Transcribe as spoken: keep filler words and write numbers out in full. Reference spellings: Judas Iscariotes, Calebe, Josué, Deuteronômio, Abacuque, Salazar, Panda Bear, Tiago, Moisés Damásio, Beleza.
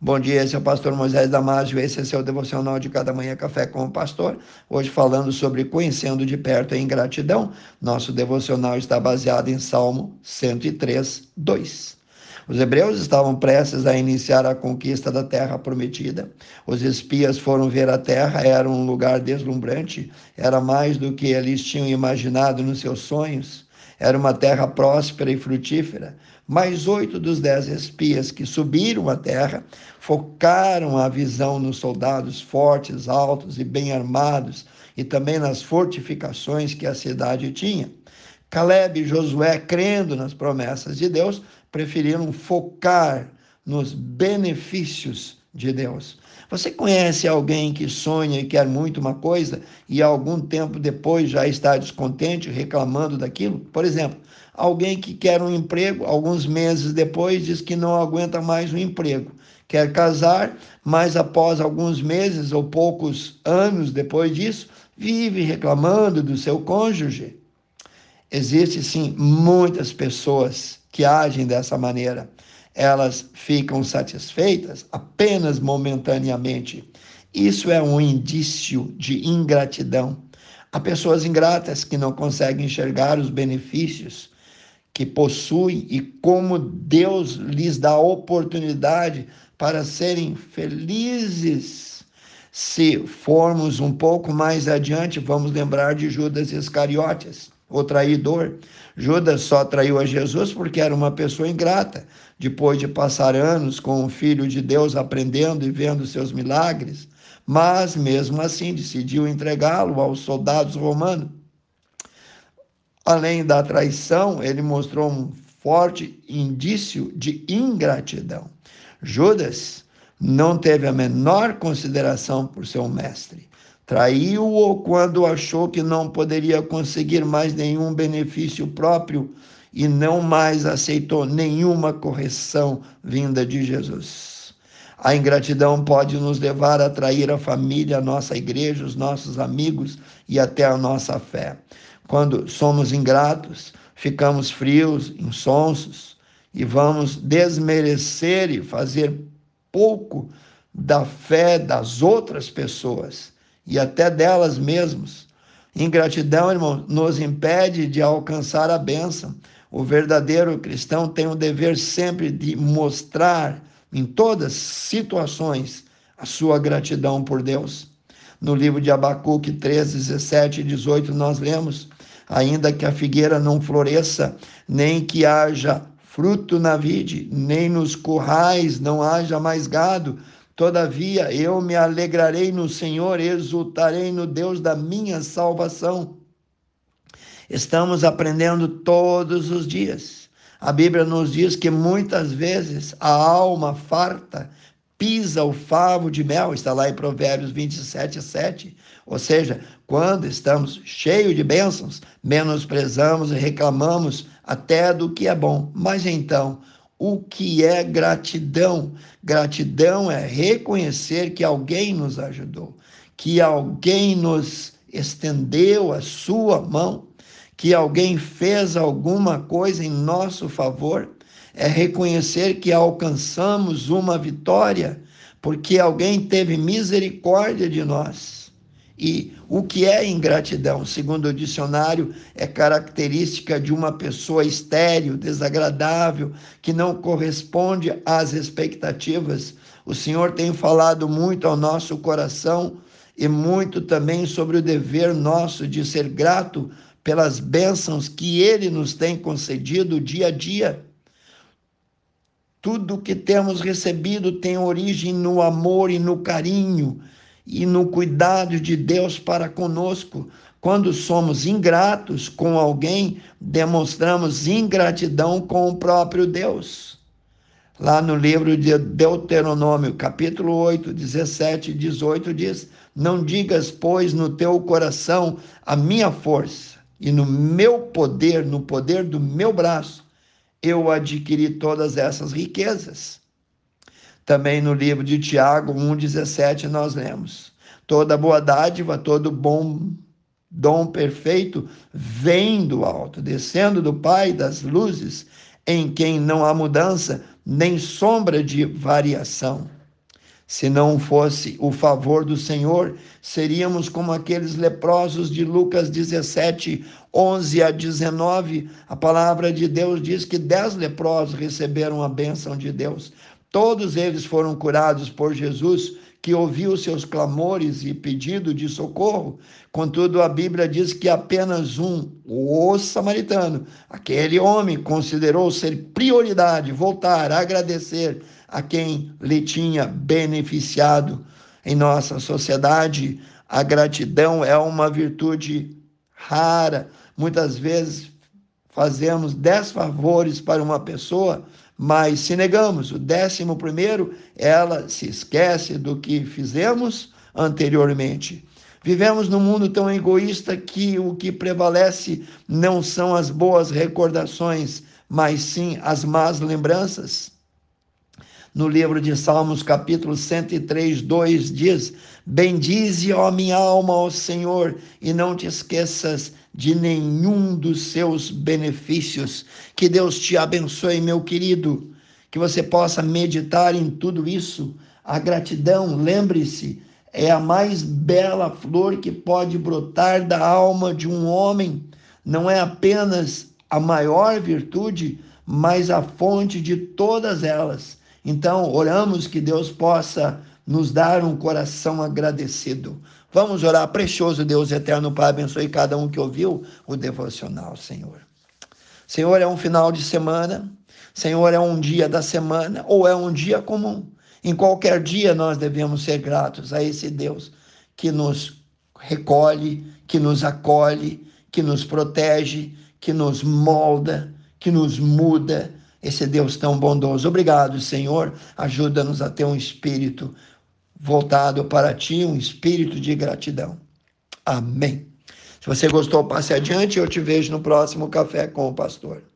Bom dia, esse é o pastor Moisés Damásio, esse é seu devocional de cada manhã, Café com o Pastor. Hoje falando sobre conhecendo de perto a ingratidão. Nosso devocional está baseado em Salmo cento e três, dois. Os hebreus estavam prestes a iniciar a conquista da terra prometida. Os espias foram ver a terra, era um lugar deslumbrante, era mais do que eles tinham imaginado nos seus sonhos. Era uma terra próspera e frutífera. Mas oito dos dez espias que subiram a terra focaram a visão nos soldados fortes, altos e bem armados e também nas fortificações que a cidade tinha. Calebe e Josué, crendo nas promessas de Deus, preferiram focar nos benefícios de Deus. Você conhece alguém que sonha e quer muito uma coisa e algum tempo depois já está descontente, reclamando daquilo? Por exemplo, alguém que quer um emprego, alguns meses depois diz que não aguenta mais o emprego. Quer casar, mas após alguns meses ou poucos anos depois disso, vive reclamando do seu cônjuge. Existem, sim, muitas pessoas que agem dessa maneira. Elas ficam satisfeitas apenas momentaneamente. Isso é um indício de ingratidão. Há pessoas ingratas que não conseguem enxergar os benefícios que possuem e como Deus lhes dá a oportunidade para serem felizes. Se formos um pouco mais adiante, vamos lembrar de Judas Iscariotes, o traidor. Judas só traiu a Jesus porque era uma pessoa ingrata. Depois de passar anos com o Filho de Deus, aprendendo e vendo seus milagres, mas mesmo assim decidiu entregá-lo aos soldados romanos. Além da traição, ele mostrou um forte indício de ingratidão. Judas não teve a menor consideração por seu mestre. Traiu-o quando achou que não poderia conseguir mais nenhum benefício próprio e não mais aceitou nenhuma correção vinda de Jesus. A ingratidão pode nos levar a trair a família, a nossa igreja, os nossos amigos e até a nossa fé. Quando somos ingratos, ficamos frios, insonsos e vamos desmerecer e fazer pouco da fé das outras pessoas e até delas mesmas. Ingratidão, irmão, nos impede de alcançar a bênção. O verdadeiro cristão tem o dever sempre de mostrar em todas situações a sua gratidão por Deus. No livro de Abacuque três, dezessete e dezoito, nós lemos: ainda que a figueira não floresça, nem que haja fruto na vide, nem nos currais não haja mais gado, todavia, eu me alegrarei no Senhor, exultarei no Deus da minha salvação. Estamos aprendendo todos os dias. A Bíblia nos diz que muitas vezes a alma farta pisa o favo de mel, está lá em Provérbios vinte e sete, sete. Ou seja, quando estamos cheios de bênçãos, menosprezamos e reclamamos até do que é bom. Mas então, o que é gratidão? Gratidão é reconhecer que alguém nos ajudou, que alguém nos estendeu a sua mão, que alguém fez alguma coisa em nosso favor. É reconhecer que alcançamos uma vitória, porque alguém teve misericórdia de nós. E o que é ingratidão? Segundo o dicionário, é característica de uma pessoa estéril, desagradável, que não corresponde às expectativas. O Senhor tem falado muito ao nosso coração e muito também sobre o dever nosso de ser grato pelas bênçãos que Ele nos tem concedido dia a dia. Tudo o que temos recebido tem origem no amor e no carinho e no cuidado de Deus para conosco. Quando somos ingratos com alguém, demonstramos ingratidão com o próprio Deus. Lá no livro de Deuteronômio, capítulo oito, dezessete e dezoito, diz: não digas, pois, no teu coração, a minha força e no meu poder, no poder do meu braço, eu adquiri todas essas riquezas. Também no livro de Tiago um, dezessete nós lemos: toda boa dádiva, todo bom dom perfeito vem do alto, descendo do Pai das luzes, em quem não há mudança, nem sombra de variação. Se não fosse o favor do Senhor, seríamos como aqueles leprosos de Lucas dezessete, onze a dezenove. A palavra de Deus diz que dez leprosos receberam a bênção de Deus. Todos eles foram curados por Jesus, que ouviu seus clamores e pedido de socorro. Contudo, a Bíblia diz que apenas um, o samaritano, aquele homem, considerou ser prioridade voltar a agradecer a quem lhe tinha beneficiado. Em nossa sociedade, a gratidão é uma virtude rara. Muitas vezes fazemos dez favores para uma pessoa, mas se negamos o décimo primeiro, ela se esquece do que fizemos anteriormente. Vivemos num mundo tão egoísta que o que prevalece não são as boas recordações, mas sim as más lembranças. No livro de Salmos, capítulo cento e três, dois, diz: Bendize, ó minha alma, ó Senhor, e não te esqueças de nenhum dos seus benefícios. Que Deus te abençoe, meu querido, que você possa meditar em tudo isso. A gratidão, lembre-se, é a mais bela flor que pode brotar da alma de um homem. Não é apenas a maior virtude, mas a fonte de todas elas. Então, oramos que Deus possa nos dar um coração agradecido. Vamos orar. Precioso Deus eterno, Pai, abençoe cada um que ouviu o devocional, Senhor. Senhor, é um final de semana. Senhor, é um dia da semana ou é um dia comum. Em qualquer dia nós devemos ser gratos a esse Deus que nos recolhe, que nos acolhe, que nos protege, que nos molda, que nos muda. Esse Deus tão bondoso. Obrigado, Senhor. Ajuda-nos a ter um espírito voltado para Ti, um espírito de gratidão. Amém. Se você gostou, passe adiante. Eu te vejo no próximo Café com o Pastor.